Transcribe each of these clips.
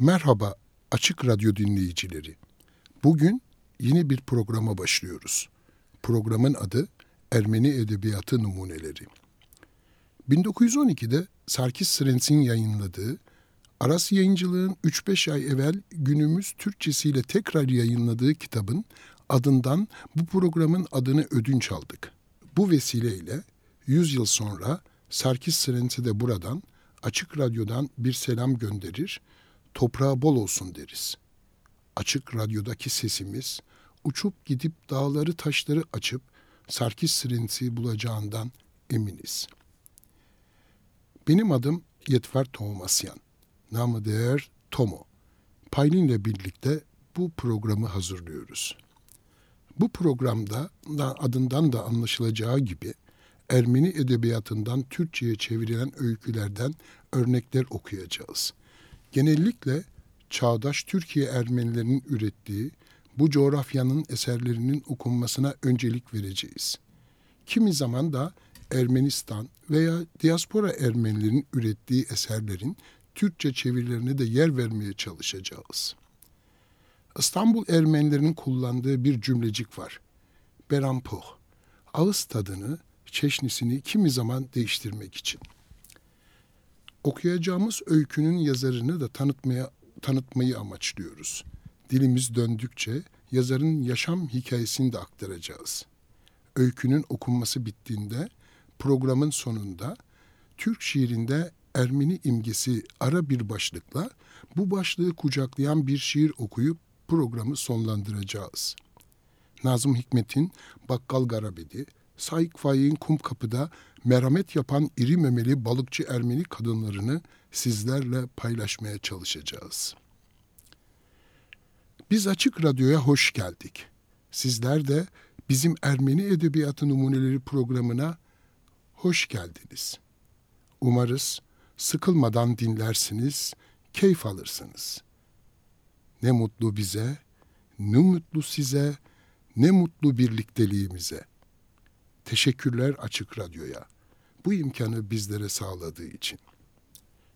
Merhaba Açık Radyo dinleyicileri. Bugün yeni bir programa başlıyoruz. Programın adı Ermeni Edebiyatı Numuneleri. 1912'de Sarkis Srents'in yayınladığı, Aras Yayıncılığın 3-5 ay evvel günümüz Türkçesiyle tekrar yayınladığı kitabın adından bu programın adını ödünç aldık. Bu vesileyle 100 yıl sonra Sarkis Srents'e de buradan, Açık Radyo'dan bir selam gönderir, toprağı bol olsun deriz. Açık Radyo'daki sesimiz, uçup gidip dağları taşları açıp Sarkis Srents'i bulacağından eminiz. Benim adım Yetvar Tomasyan, namı değer Tomo. Paylin'le birlikte bu programı hazırlıyoruz. Bu programda adından da anlaşılacağı gibi Ermeni edebiyatından Türkçe'ye çevrilen öykülerden örnekler okuyacağız. Genellikle çağdaş Türkiye Ermenilerinin ürettiği bu coğrafyanın eserlerinin okunmasına öncelik vereceğiz. Kimi zaman da Ermenistan veya diaspora Ermenilerinin ürettiği eserlerin Türkçe çevirilerine de yer vermeye çalışacağız. İstanbul Ermenilerinin kullandığı bir cümlecik var. Berampoh, ağız tadını, çeşnisini kimi zaman değiştirmek için. Okuyacağımız öykünün yazarını da tanıtmayı amaçlıyoruz. Dilimiz döndükçe yazarın yaşam hikayesini de aktaracağız. Öykünün okunması bittiğinde programın sonunda Türk şiirinde Ermeni imgesi ara bir başlıkla bu başlığı kucaklayan bir şiir okuyup programı sonlandıracağız. Nazım Hikmet'in Bakkal Garabedi, Sait Faik'in Kumkapı'da merhamet yapan iri memeli balıkçı Ermeni kadınlarını sizlerle paylaşmaya çalışacağız. Biz Açık Radyo'ya hoş geldik. Sizler de bizim Ermeni Edebiyatı Numuneleri programına hoş geldiniz. Umarız sıkılmadan dinlersiniz, keyif alırsınız. Ne mutlu bize, ne mutlu size, ne mutlu birlikteliğimize. Teşekkürler Açık Radyo'ya, bu imkanı bizlere sağladığı için.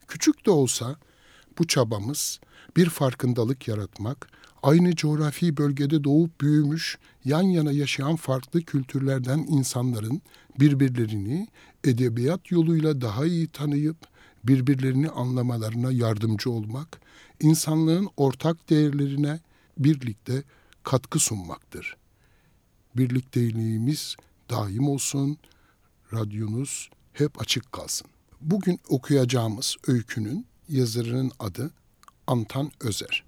Küçük de olsa bu çabamız bir farkındalık yaratmak, aynı coğrafi bölgede doğup büyümüş, yan yana yaşayan farklı kültürlerden insanların birbirlerini edebiyat yoluyla daha iyi tanıyıp birbirlerini anlamalarına yardımcı olmak, insanlığın ortak değerlerine birlikte katkı sunmaktır. Birlikteliğimiz daim olsun, radyonuz hep açık kalsın. Bugün okuyacağımız öykünün yazarının adı Antan Özer.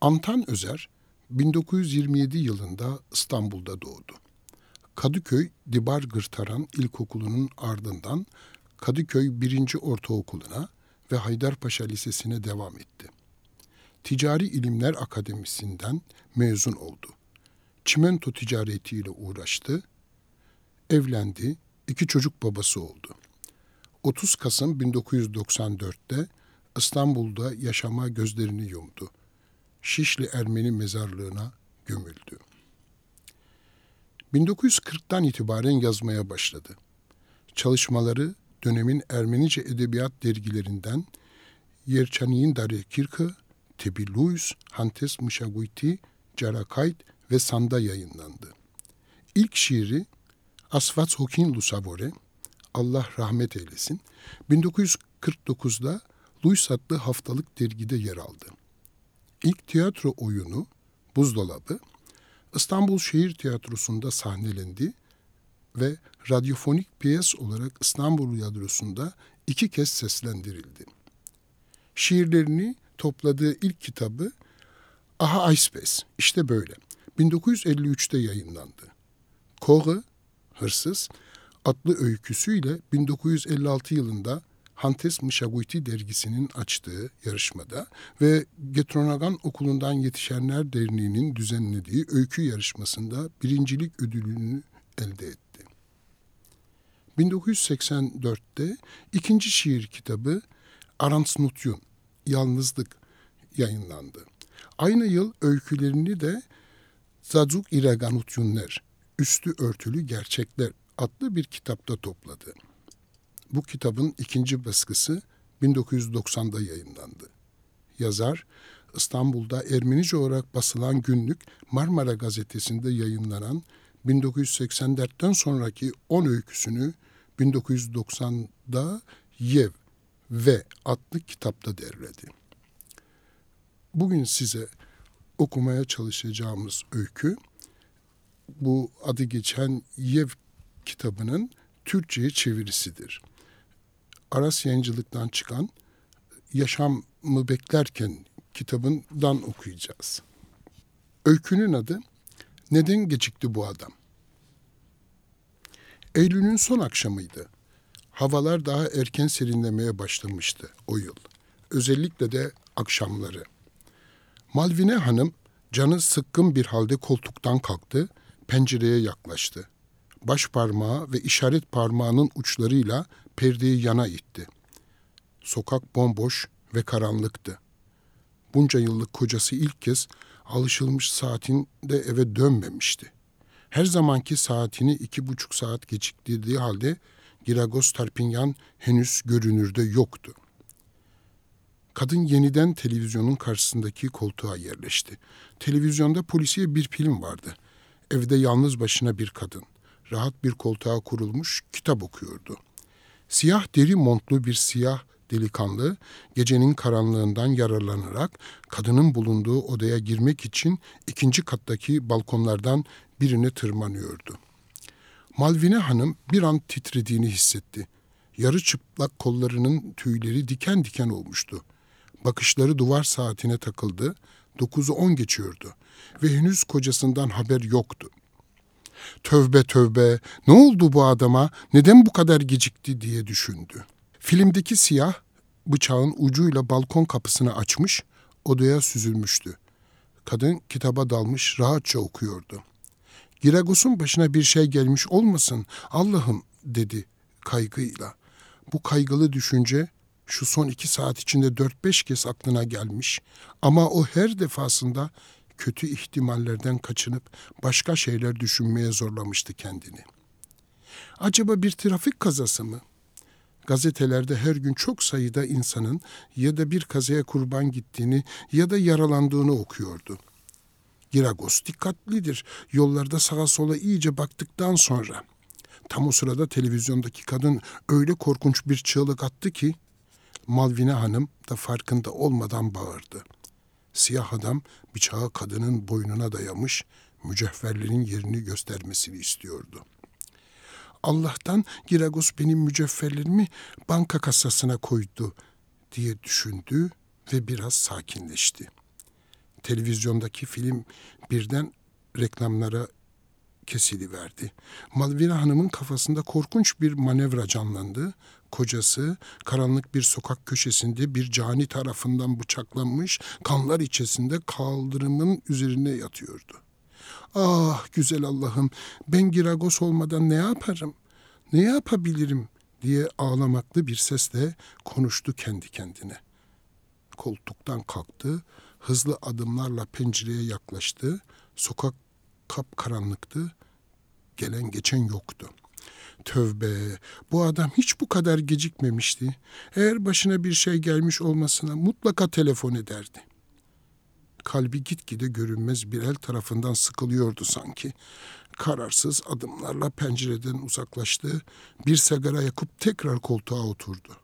Antan Özer, 1927 yılında İstanbul'da doğdu. Kadıköy Dibar Gırtanan İlkokulu'nun ardından Kadıköy 1. Ortaokulu'na ve Haydarpaşa Lisesi'ne devam etti. Ticari İlimler Akademisi'nden mezun oldu. Çimento ticaretiyle uğraştı, evlendi, 2 çocuk babası oldu. 30 Kasım 1994'te İstanbul'da yaşama gözlerini yumdu. Şişli Ermeni Mezarlığı'na gömüldü. 1940'tan itibaren yazmaya başladı. Çalışmaları dönemin Ermenice edebiyat dergilerinden Yerçaniyin Darye Kırka, Tebi Luys, Hantes Mışaguti, Carakayt ve San'da yayınlandı. İlk şiiri Asvat Hokin Lusavore, Allah rahmet eylesin, 1949'da Luis adlı haftalık dergide yer aldı. İlk tiyatro oyunu Buzdolabı, İstanbul Şehir Tiyatrosu'nda sahnelendi ve Radyofonik Piyas olarak İstanbul Yadrosu'nda 2 kez seslendirildi. Şiirlerini topladığı ilk kitabı Aha Icepes, işte böyle, 1953'te yayınlandı. Korgı Hırsız adlı öyküsüyle 1956 yılında Hantes Mışaguti dergisinin açtığı yarışmada ve Getronagan Okulu'ndan Yetişenler Derneği'nin düzenlediği öykü yarışmasında birincilik ödülünü elde etti. 1984'te 2. şiir kitabı Arantsnutyun, Yalnızlık yayınlandı. Aynı yıl öykülerini de Zadzuk İreganutyunler, Üstü Örtülü Gerçekler adlı bir kitapta topladı. Bu kitabın 2. baskısı 1990'da yayınlandı. yazar, İstanbul'da Ermenice olarak basılan günlük Marmara Gazetesi'nde yayımlanan 1984'ten sonraki 10 öyküsünü 1990'da Yev ve adlı kitapta derledi. Bugün size okumaya çalışacağımız öykü bu adı geçen Yev kitabının Türkçe'ye çevirisidir. Aras yayıncılıktan çıkan Yaşamı Beklerken kitabından okuyacağız. Öykünün adı Neden Gecikti Bu Adam? Eylül'ün son akşamıydı. Havalar daha erken serinlemeye başlamıştı o yıl. Özellikle de akşamları. Malvine Hanım canı sıkkın bir halde koltuktan kalktı, pencereye yaklaştı. Baş parmağı ve işaret parmağının uçlarıyla perdeyi yana itti. Sokak bomboş ve karanlıktı. Bunca yıllık kocası ilk kez alışılmış saatinde eve dönmemişti. Her zamanki saatini 2,5 saat geciktirdiği halde Giragos Tarpinyan henüz görünürde yoktu. Kadın yeniden televizyonun karşısındaki koltuğa yerleşti. Televizyonda polisiye bir film vardı. Evde yalnız başına bir kadın, rahat bir koltuğa kurulmuş kitap okuyordu. Siyah deri montlu bir siyah delikanlı, gecenin karanlığından yararlanarak kadının bulunduğu odaya girmek için 2. kattaki balkonlardan birine tırmanıyordu. Malvine Hanım bir an titrediğini hissetti. Yarı çıplak kollarının tüyleri diken diken olmuştu. Bakışları duvar saatine takıldı, 9:10 geçiyordu ve henüz kocasından haber yoktu. Tövbe tövbe, ne oldu bu adama, neden bu kadar gecikti diye düşündü. Filmdeki siyah bıçağın ucuyla balkon kapısını açmış, odaya süzülmüştü. Kadın kitaba dalmış, rahatça okuyordu. Giragos'un başına bir şey gelmiş olmasın Allah'ım dedi kaygıyla. Bu kaygılı düşünce şu son 2 saat içinde 4-5 kez aklına gelmiş ama o her defasında kötü ihtimallerden kaçınıp başka şeyler düşünmeye zorlamıştı kendini. Acaba bir trafik kazası mı? Gazetelerde her gün çok sayıda insanın ya da bir kazaya kurban gittiğini ya da yaralandığını okuyordu. Giragos dikkatlidir. Yollarda sağa sola iyice baktıktan sonra. Tam o sırada televizyondaki kadın öyle korkunç bir çığlık attı ki Malvine Hanım da farkında olmadan bağırdı. Siyah adam bıçağı kadının boynuna dayamış, mücevherlerin yerini göstermesini istiyordu. Allah'tan Giragos benim mücevherlerimi banka kasasına koydu diye düşündü ve biraz sakinleşti. Televizyondaki film birden reklamlara kesiliverdi. Malvina Hanım'ın kafasında korkunç bir manevra canlandı. Kocası karanlık bir sokak köşesinde bir cani tarafından bıçaklanmış, kanlar içerisinde kaldırımın üzerine yatıyordu. Ah güzel Allah'ım, ben Giragos olmadan ne yaparım, ne yapabilirim diye ağlamaklı bir sesle konuştu kendi kendine. Koltuktan kalktı, hızlı adımlarla pencereye yaklaştı. Sokak kapkaranlıktı, gelen geçen yoktu. Tövbe, bu adam hiç bu kadar gecikmemişti. Eğer başına bir şey gelmiş olmasına mutlaka telefon ederdi. Kalbi gitgide görünmez bir el tarafından sıkılıyordu sanki. Kararsız adımlarla pencereden uzaklaştı, bir sigara yakıp tekrar koltuğa oturdu.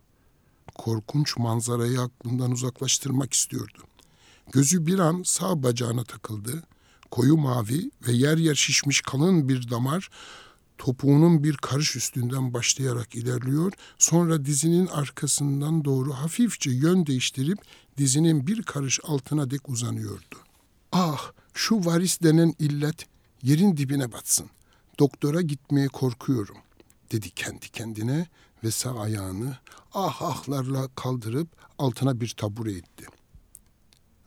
Korkunç manzarayı aklından uzaklaştırmak istiyordu. Gözü bir an sağ bacağına takıldı. Koyu mavi ve yer yer şişmiş kalın bir damar topuğunun bir karış üstünden başlayarak ilerliyor, sonra dizinin arkasından doğru hafifçe yön değiştirip dizinin bir karış altına dek uzanıyordu. Ah, şu varis denen illet yerin dibine batsın. Doktora gitmeye korkuyorum dedi kendi kendine ve sağ ayağını ah ahlarla kaldırıp altına bir tabure itti.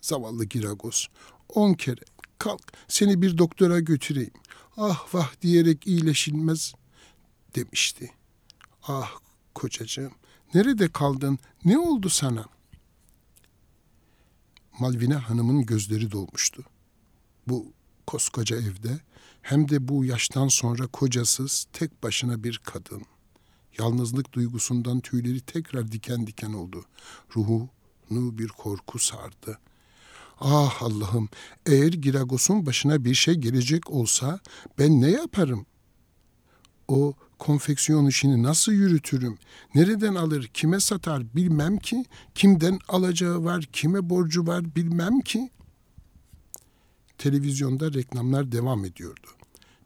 Zavallı Giragos 10 kere kalk seni bir doktora götüreyim, ah vah diyerek iyileşilmez demişti. Ah kocacığım, nerede kaldın, ne oldu sana? Malvine Hanım'ın gözleri dolmuştu. Bu koskoca evde hem de bu yaştan sonra kocasız tek başına bir kadın. Yalnızlık duygusundan tüyleri tekrar diken diken oldu. Ruhu korkunu bir korku sardı. Ah Allah'ım, eğer Giragos'un başına bir şey gelecek olsa ben ne yaparım? O konfeksiyon işini nasıl yürütürüm? Nereden alır, kime satar bilmem ki. Kimden alacağı var, kime borcu var bilmem ki. Televizyonda reklamlar devam ediyordu.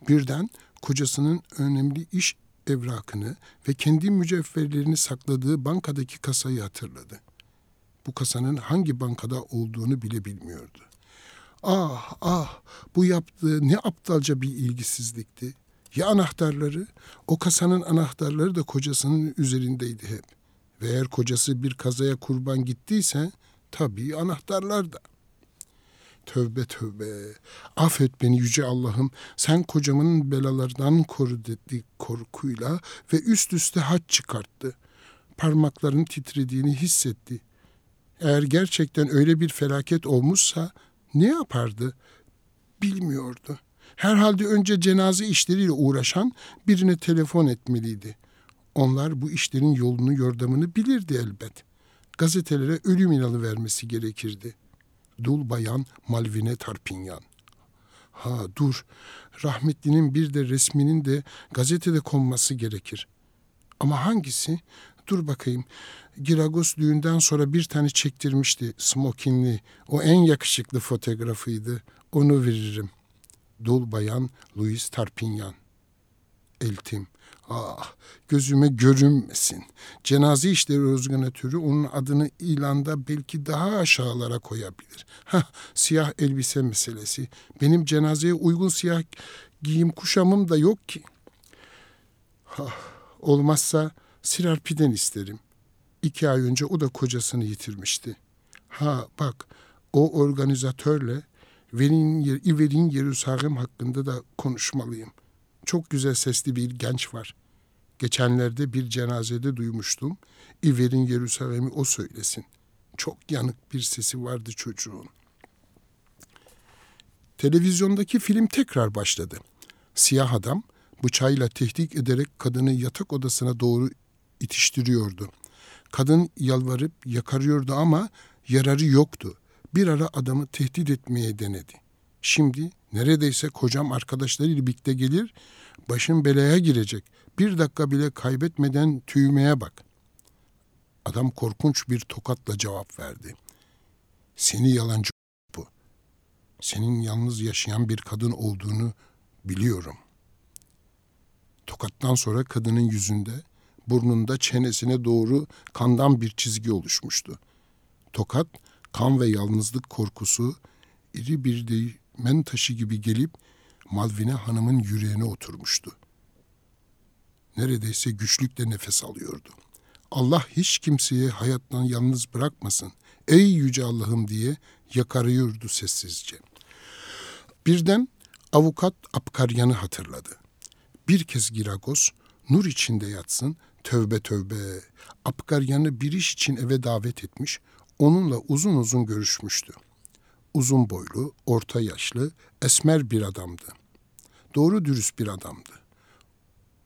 Birden kocasının önemli iş evrakını ve kendi mücevherlerini sakladığı bankadaki kasayı hatırladı. Bu kasanın hangi bankada olduğunu bile bilmiyordu. Ah ah, bu yaptığı ne aptalca bir ilgisizlikti. Ya anahtarları? O kasanın anahtarları da kocasının üzerindeydi hep. Ve eğer kocası bir kazaya kurban gittiyse tabii anahtarlar da. Tövbe tövbe, affet beni yüce Allah'ım, sen kocamın belalardan koru dedi korkuyla ve üst üste haç çıkarttı. Parmaklarının titrediğini hissetti. Eğer gerçekten öyle bir felaket olmuşsa ne yapardı bilmiyordu. Herhalde önce cenaze işleriyle uğraşan birine telefon etmeliydi. Onlar bu işlerin yolunu yordamını bilirdi elbet. Gazetelere ölüm ilanı vermesi gerekirdi. Dul bayan Malvine Tarpinyan. Ha dur, rahmetlinin bir de resminin de gazetede konması gerekir. Ama hangisi? Dur bakayım. Giragos düğünden sonra bir tane çektirmişti, smokinli. O en yakışıklı fotoğrafıydı. Onu veririm. Dul bayan Luis Tarpinyan. Eltim. Ah, gözüme görünmesin. Cenaze işleri organatörü onun adını ilanda belki daha aşağılara koyabilir. Siyah elbise meselesi. Benim cenazeye uygun siyah giyim kuşamım da yok ki. Ah, olmazsa Sirarpi'den isterim. 2 ay önce o da kocasını yitirmişti. Ha bak, o organizatörle İverin Yerushalim hakkında da konuşmalıyım. Çok güzel sesli bir genç var. Geçenlerde bir cenazede duymuştum. İverin Yerushalim'i o söylesin. Çok yanık bir sesi vardı çocuğun. Televizyondaki film tekrar başladı. Siyah adam bıçağıyla tehdit ederek kadını yatak odasına doğru itiştiriyordu. Kadın yalvarıp yakarıyordu ama yararı yoktu. Bir ara adamı tehdit etmeye denedi. Şimdi neredeyse kocam arkadaşlarıyla birlikte gelir, başım belaya girecek. 1 dakika bile kaybetmeden tüymeye bak. Adam korkunç bir tokatla cevap verdi. Seni yalancı bu. Senin yalnız yaşayan bir kadın olduğunu biliyorum. Tokattan sonra kadının yüzünde, burnunda, çenesine doğru kandan bir çizgi oluşmuştu. Tokat, kan ve yalnızlık korkusu iri bir değirmen taşı gibi gelip Malvine Hanım'ın yüreğine oturmuştu. Neredeyse güçlükle nefes alıyordu. Allah hiç kimseyi hayattan yalnız bırakmasın, ey yüce Allah'ım diye yakarıyordu sessizce. Birden avukat Apkaryan'ı hatırladı. Bir kez Giragos nur içinde yatsın, tövbe tövbe, Apkaryan'ı bir iş için eve davet etmiş, onunla uzun uzun görüşmüştü. Uzun boylu, orta yaşlı, esmer bir adamdı. Doğru dürüst bir adamdı.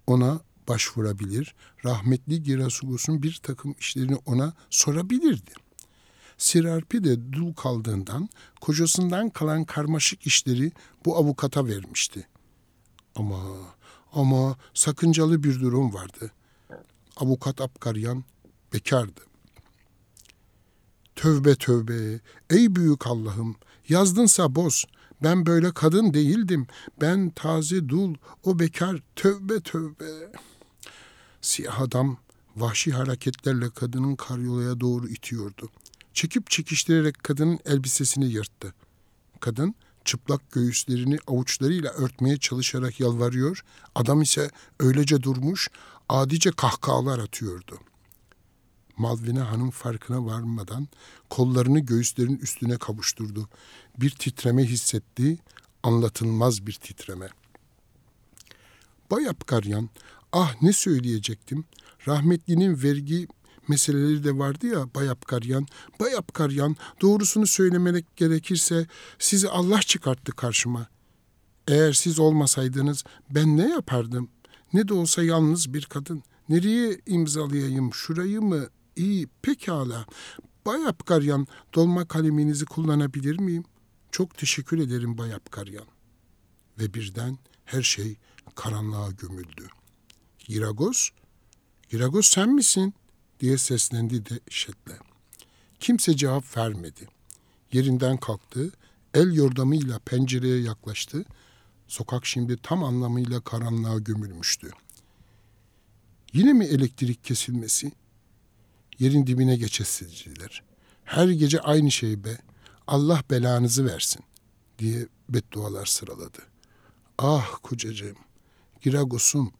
Ona başvurabilir, rahmetli Giragos'un bir takım işlerini ona sorabilirdi. Sirarpi de dul kaldığından kocasından kalan karmaşık işleri bu avukata vermişti. Ama sakıncalı bir durum vardı. Avukat Apkaryan bekardı. Tövbe tövbe, ey büyük Allah'ım, yazdınsa boz, ben böyle kadın değildim, ben taze dul, o bekar, tövbe tövbe. Siyah adam vahşi hareketlerle kadının karyolaya doğru itiyordu. Çekip çekiştirerek kadının elbisesini yırttı. Kadın çıplak göğüslerini avuçlarıyla örtmeye çalışarak yalvarıyor, adam ise öylece durmuş, adice kahkahalar atıyordu. Malvine Hanım farkına varmadan kollarını göğüslerin üstüne kavuşturdu. Bir titreme hissetti, anlatılmaz bir titreme. Bay Apkaryan, ah ne söyleyecektim, rahmetlinin vergi meseleleri de vardı ya Bay Apkaryan, doğrusunu söylemek gerekirse sizi Allah çıkarttı karşıma. Eğer siz olmasaydınız ben ne yapardım? Ne de olsa yalnız bir kadın. Nereye imzalayayım, şurayı mı? İyi, pekala. Bay Apkaryan, dolma kaleminizi kullanabilir miyim? Çok teşekkür ederim Bay Apkaryan. Ve birden her şey karanlığa gömüldü. Giragos sen misin? diye seslendi dehşetle. Kimse cevap vermedi. Yerinden kalktı, el yordamıyla pencereye yaklaştı. Sokak şimdi tam anlamıyla karanlığa gömülmüştü. Yine mi elektrik kesilmesi? Yerin dibine geçesizciler. Her gece aynı şey be. Allah belanızı versin diye beddualar sıraladı. Ah kocacığım, Giragos'um,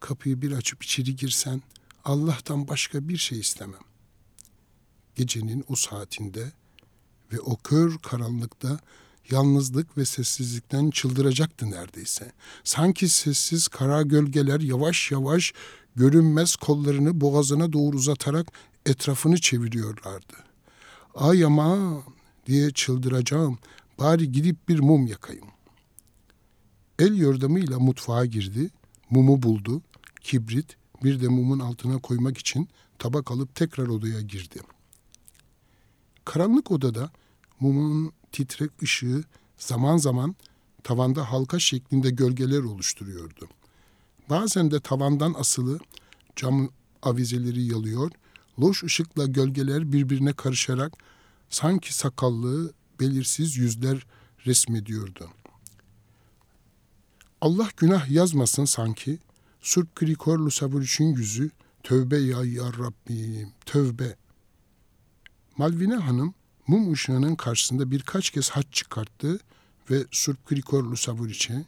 kapıyı bir açıp içeri girsen Allah'tan başka bir şey istemem. Gecenin o saatinde ve o kör karanlıkta yalnızlık ve sessizlikten çıldıracaktı neredeyse. Sanki sessiz kara gölgeler yavaş yavaş görünmez kollarını boğazına doğru uzatarak etrafını çeviriyorlardı. Ay aman diye çıldıracağım, bari gidip bir mum yakayım. El yordamıyla mutfağa girdi, mumu buldu, kibrit, bir de mumun altına koymak için tabak alıp tekrar odaya girdi. Karanlık odada mumun titrek ışığı zaman zaman tavanda halka şeklinde gölgeler oluşturuyordu. Bazen de tavandan asılı cam avizeleri yalıyor, loş ışıkla gölgeler birbirine karışarak sanki sakallı, belirsiz yüzler resmediyordu. Allah günah yazmasın sanki, Sürp Krikorlu Savurç'un yüzü, tövbe ya Rabbim, tövbe. Malvine Hanım mum ışığının karşısında birkaç kez haç çıkarttı ve Sürp Krikorlu Savurç'e,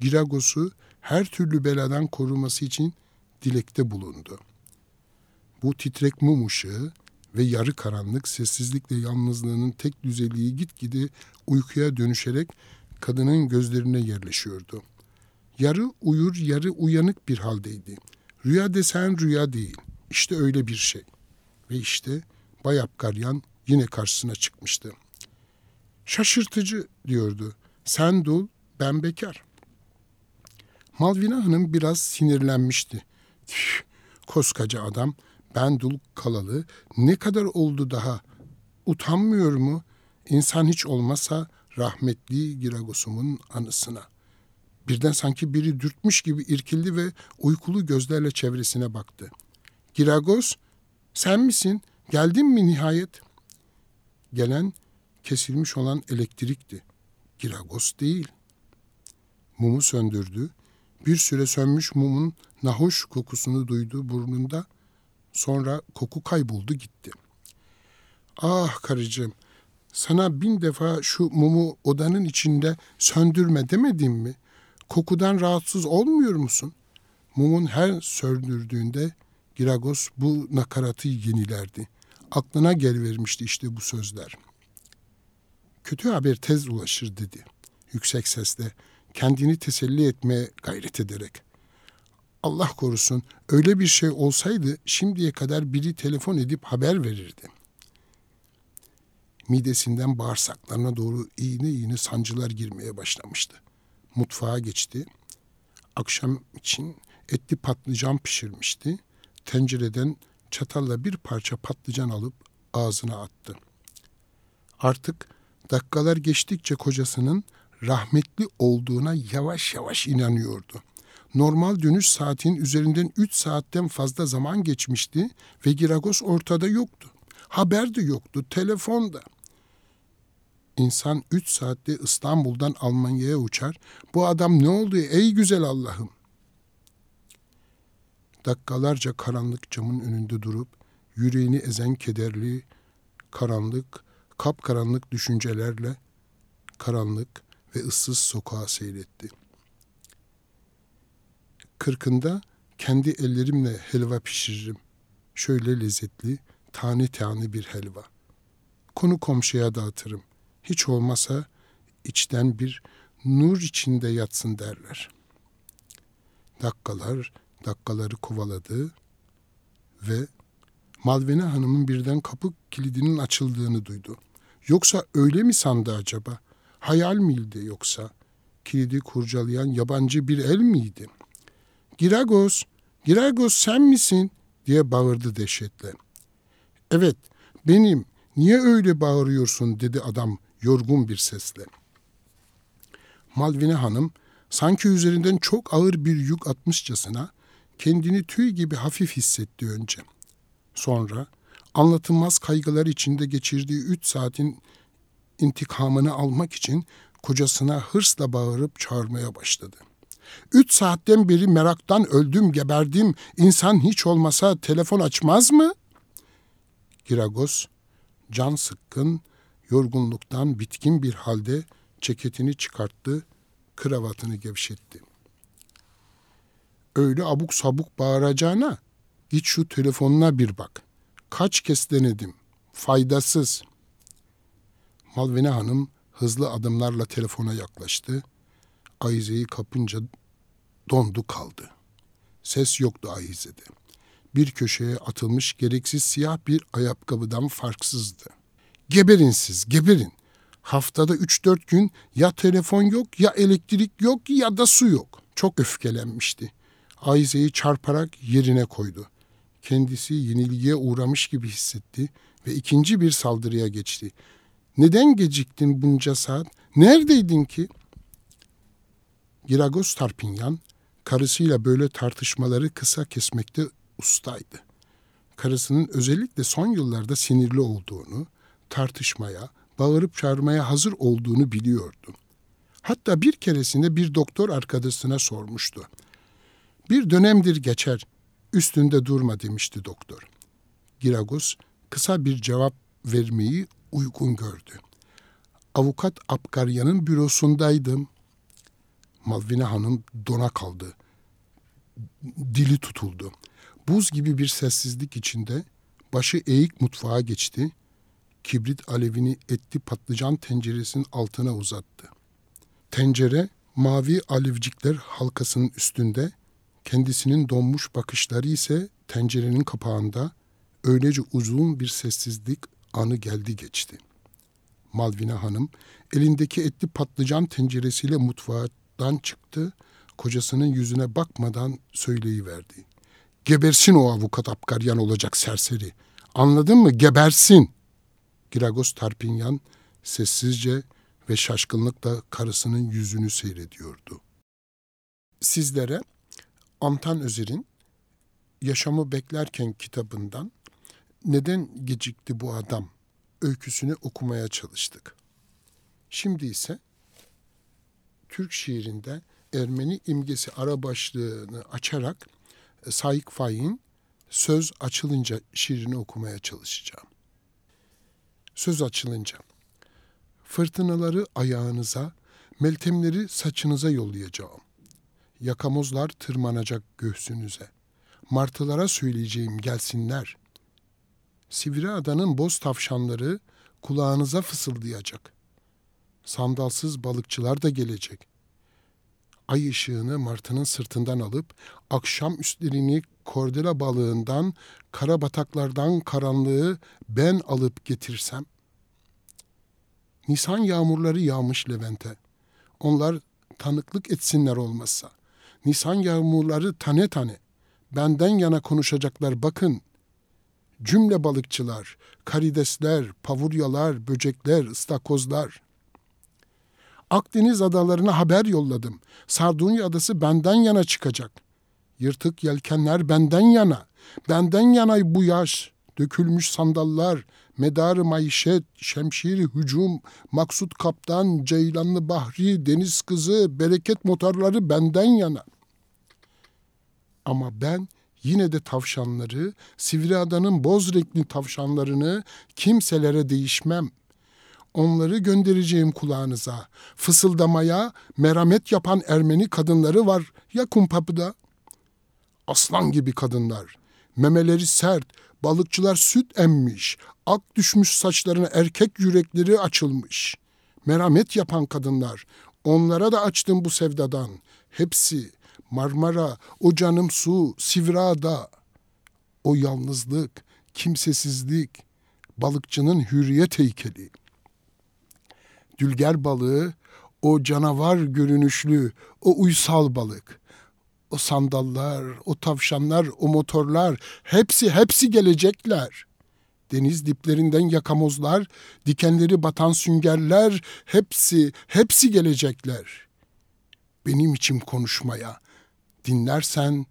Giragos'u her türlü beladan koruması için dilekte bulundu. Bu titrek mum ışığı ve yarı karanlık sessizlikle yalnızlığının tek düzeliği gitgide uykuya dönüşerek kadının gözlerine yerleşiyordu. Yarı uyur, yarı uyanık bir haldeydi. Rüya desen rüya değil. İşte öyle bir şey. Ve işte Bay Apkaryan yine karşısına çıkmıştı. Şaşırtıcı diyordu. Sen dul, ben bekar. Malvine Hanım biraz sinirlenmişti. Koskoca adam, ben dul kalalı, ne kadar oldu daha? Utanmıyor mu? İnsan hiç olmasa rahmetli Giragos'umun anısına. Birden sanki biri dürtmüş gibi irkildi ve uykulu gözlerle çevresine baktı. Giragos, sen misin? Geldin mi nihayet? Gelen kesilmiş olan elektrikti. Giragos değil. Mumu söndürdü. Bir süre sönmüş mumun nahoş kokusunu duydu burnunda. Sonra koku kayboldu gitti. Ah karıcığım, sana 1000 defa şu mumu odanın içinde söndürme demedim mi? Kokudan rahatsız olmuyor musun? Mumun her söndürdüğünde Giragos bu nakaratı yenilerdi. Aklına gelivermişti işte bu sözler. Kötü haber tez ulaşır dedi. Yüksek sesle kendini teselli etmeye gayret ederek. Allah korusun öyle bir şey olsaydı şimdiye kadar biri telefon edip haber verirdi. Midesinden bağırsaklarına doğru iğne iğne sancılar girmeye başlamıştı. Mutfağa geçti. Akşam için etli patlıcan pişirmişti. Tencereden çatalla bir parça patlıcan alıp ağzına attı. Artık dakikalar geçtikçe kocasının rahmetli olduğuna yavaş yavaş inanıyordu. Normal dönüş saatinin üzerinden 3 saatten fazla zaman geçmişti ve Giragos ortada yoktu. Haber de yoktu, telefon da. İnsan 3 saatte İstanbul'dan Almanya'ya uçar. Bu adam ne oldu ey güzel Allah'ım? Dakikalarca karanlık camın önünde durup yüreğini ezen kederli, karanlık, kapkaranlık düşüncelerle karanlık ve ıssız sokağa seyretti. 40'ında kendi ellerimle helva pişiririm. Şöyle lezzetli, tane tane bir helva. Konu komşuya dağıtırım. Hiç olmasa içten bir nur içinde yatsın derler. Dakikaları kovaladı ve Malvine Hanım'ın birden kapı kilidinin açıldığını duydu. Yoksa öyle mi sandı acaba? Hayal miydi yoksa? Kilidi kurcalayan yabancı bir el miydi? Giragos, Giragos sen misin? diye bağırdı dehşetle. Evet, benim "Niye öyle bağırıyorsun?" dedi adam yorgun bir sesle. Malvine Hanım sanki üzerinden çok ağır bir yük atmışçasına kendini tüy gibi hafif hissetti önce. Sonra anlatılmaz kaygılar içinde geçirdiği 3 saatin intikamını almak için kocasına hırsla bağırıp çağırmaya başladı. 3 saatten beri meraktan öldüm, geberdim. İnsan hiç olmasa telefon açmaz mı? Giragos, can sıkkın, yorgunluktan bitkin bir halde ceketini çıkarttı, kravatını gevşetti. "Öyle abuk sabuk bağıracağına, git şu telefonuna bir bak. Kaç kez denedim, faydasız." Malvine Hanım hızlı adımlarla telefona yaklaştı. Ayizeyi kapınca dondu kaldı. Ses yoktu ayizede. Bir köşeye atılmış gereksiz siyah bir ayakkabıdan farksızdı. "Geberin siz, geberin. Haftada 3-4 gün ya telefon yok, ya elektrik yok, ya da su yok." Çok öfkelenmişti. Ayizeyi çarparak yerine koydu. Kendisi yenilgiye uğramış gibi hissetti ve ikinci bir saldırıya geçti. "Neden geciktin bunca saat? Neredeydin ki?" Giragos Tarpinyan karısıyla böyle tartışmaları kısa kesmekte ustaydı. Karısının özellikle son yıllarda sinirli olduğunu, tartışmaya, bağırıp çağırmaya hazır olduğunu biliyordu. Hatta bir keresinde bir doktor arkadaşına sormuştu. "Bir dönemdir geçer, üstünde durma," demişti doktor. Giragos kısa bir cevap vermeyi uygun gördü. "Avukat Apkaryan'ın bürosundaydım." Malvine Hanım dona kaldı. Dili tutuldu. Buz gibi bir sessizlik içinde başı eğik mutfağa geçti. Kibrit alevini etli patlıcan tenceresinin altına uzattı. Tencere mavi alevcikler halkasının üstünde, kendisinin donmuş bakışları ise tencerenin kapağında. Öylece uzun bir sessizlik anı geldi geçti. Malvine Hanım elindeki etli patlıcan tenceresiyle mutfağdan çıktı. Kocasının yüzüne bakmadan söyleyiverdi. "Gebersin o avukat Apkaryan olacak serseri. Anladın mı? Gebersin." Giragos Tarpinyan sessizce ve şaşkınlıkla karısının yüzünü seyrediyordu. Sizlere Antan Özer'in Yaşamı Beklerken kitabından "Neden Gecikti Bu Adam?" öyküsünü okumaya çalıştık. Şimdi ise Türk şiirinde Ermeni imgesi ara başlığını açarak Sait Faik'in "Söz Açılınca" şiirini okumaya çalışacağım. Söz açılınca. Fırtınaları ayağınıza, meltemleri saçınıza yollayacağım. Yakamozlar tırmanacak göğsünüze. Martılara söyleyeceğim gelsinler. Sivri adanın boz tavşanları kulağınıza fısıldayacak. Sandalsız balıkçılar da gelecek. Ay ışığını martının sırtından alıp akşam üstlerini kordela balığından, kara bataklardan karanlığı ben alıp getirsem. Nisan yağmurları yağmış Levent'e. Onlar tanıklık etsinler olmazsa. Nisan yağmurları tane tane. Benden yana konuşacaklar bakın. Cümle balıkçılar, karidesler, pavuryalar, böcekler, ıstakozlar. Akdeniz adalarına haber yolladım. Sardunya adası benden yana çıkacak. Yırtık yelkenler benden yana. Benden yana bu yaş. Dökülmüş sandallar, medar-ı maişet, şemşir hücum, maksut kaptan, ceylanlı bahri, deniz kızı, bereket motorları benden yana. Ama ben yine de tavşanları, sivri adanın boz renkli tavşanlarını kimselere değişmem. Onları göndereceğim kulağınıza. Fısıldamaya merhamet yapan Ermeni kadınları var ya Kumpapı'da. Aslan gibi kadınlar. Memeleri sert, balıkçılar süt emmiş, ak düşmüş saçlarına erkek yürekleri açılmış. Merhamet yapan kadınlar. Onlara da açtım bu sevdadan. Hepsi Marmara, o canım su, Sivrada. O yalnızlık, kimsesizlik, balıkçının hürriyet heykeli. Dülger balığı, o canavar görünüşlü, o uysal balık. O sandallar, o tavşanlar, o motorlar, hepsi gelecekler. Deniz diplerinden yakamozlar, dikenleri batan süngerler, hepsi gelecekler. Benim için konuşmaya, dinlersen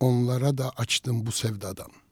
onlara da açtım bu sevdadan.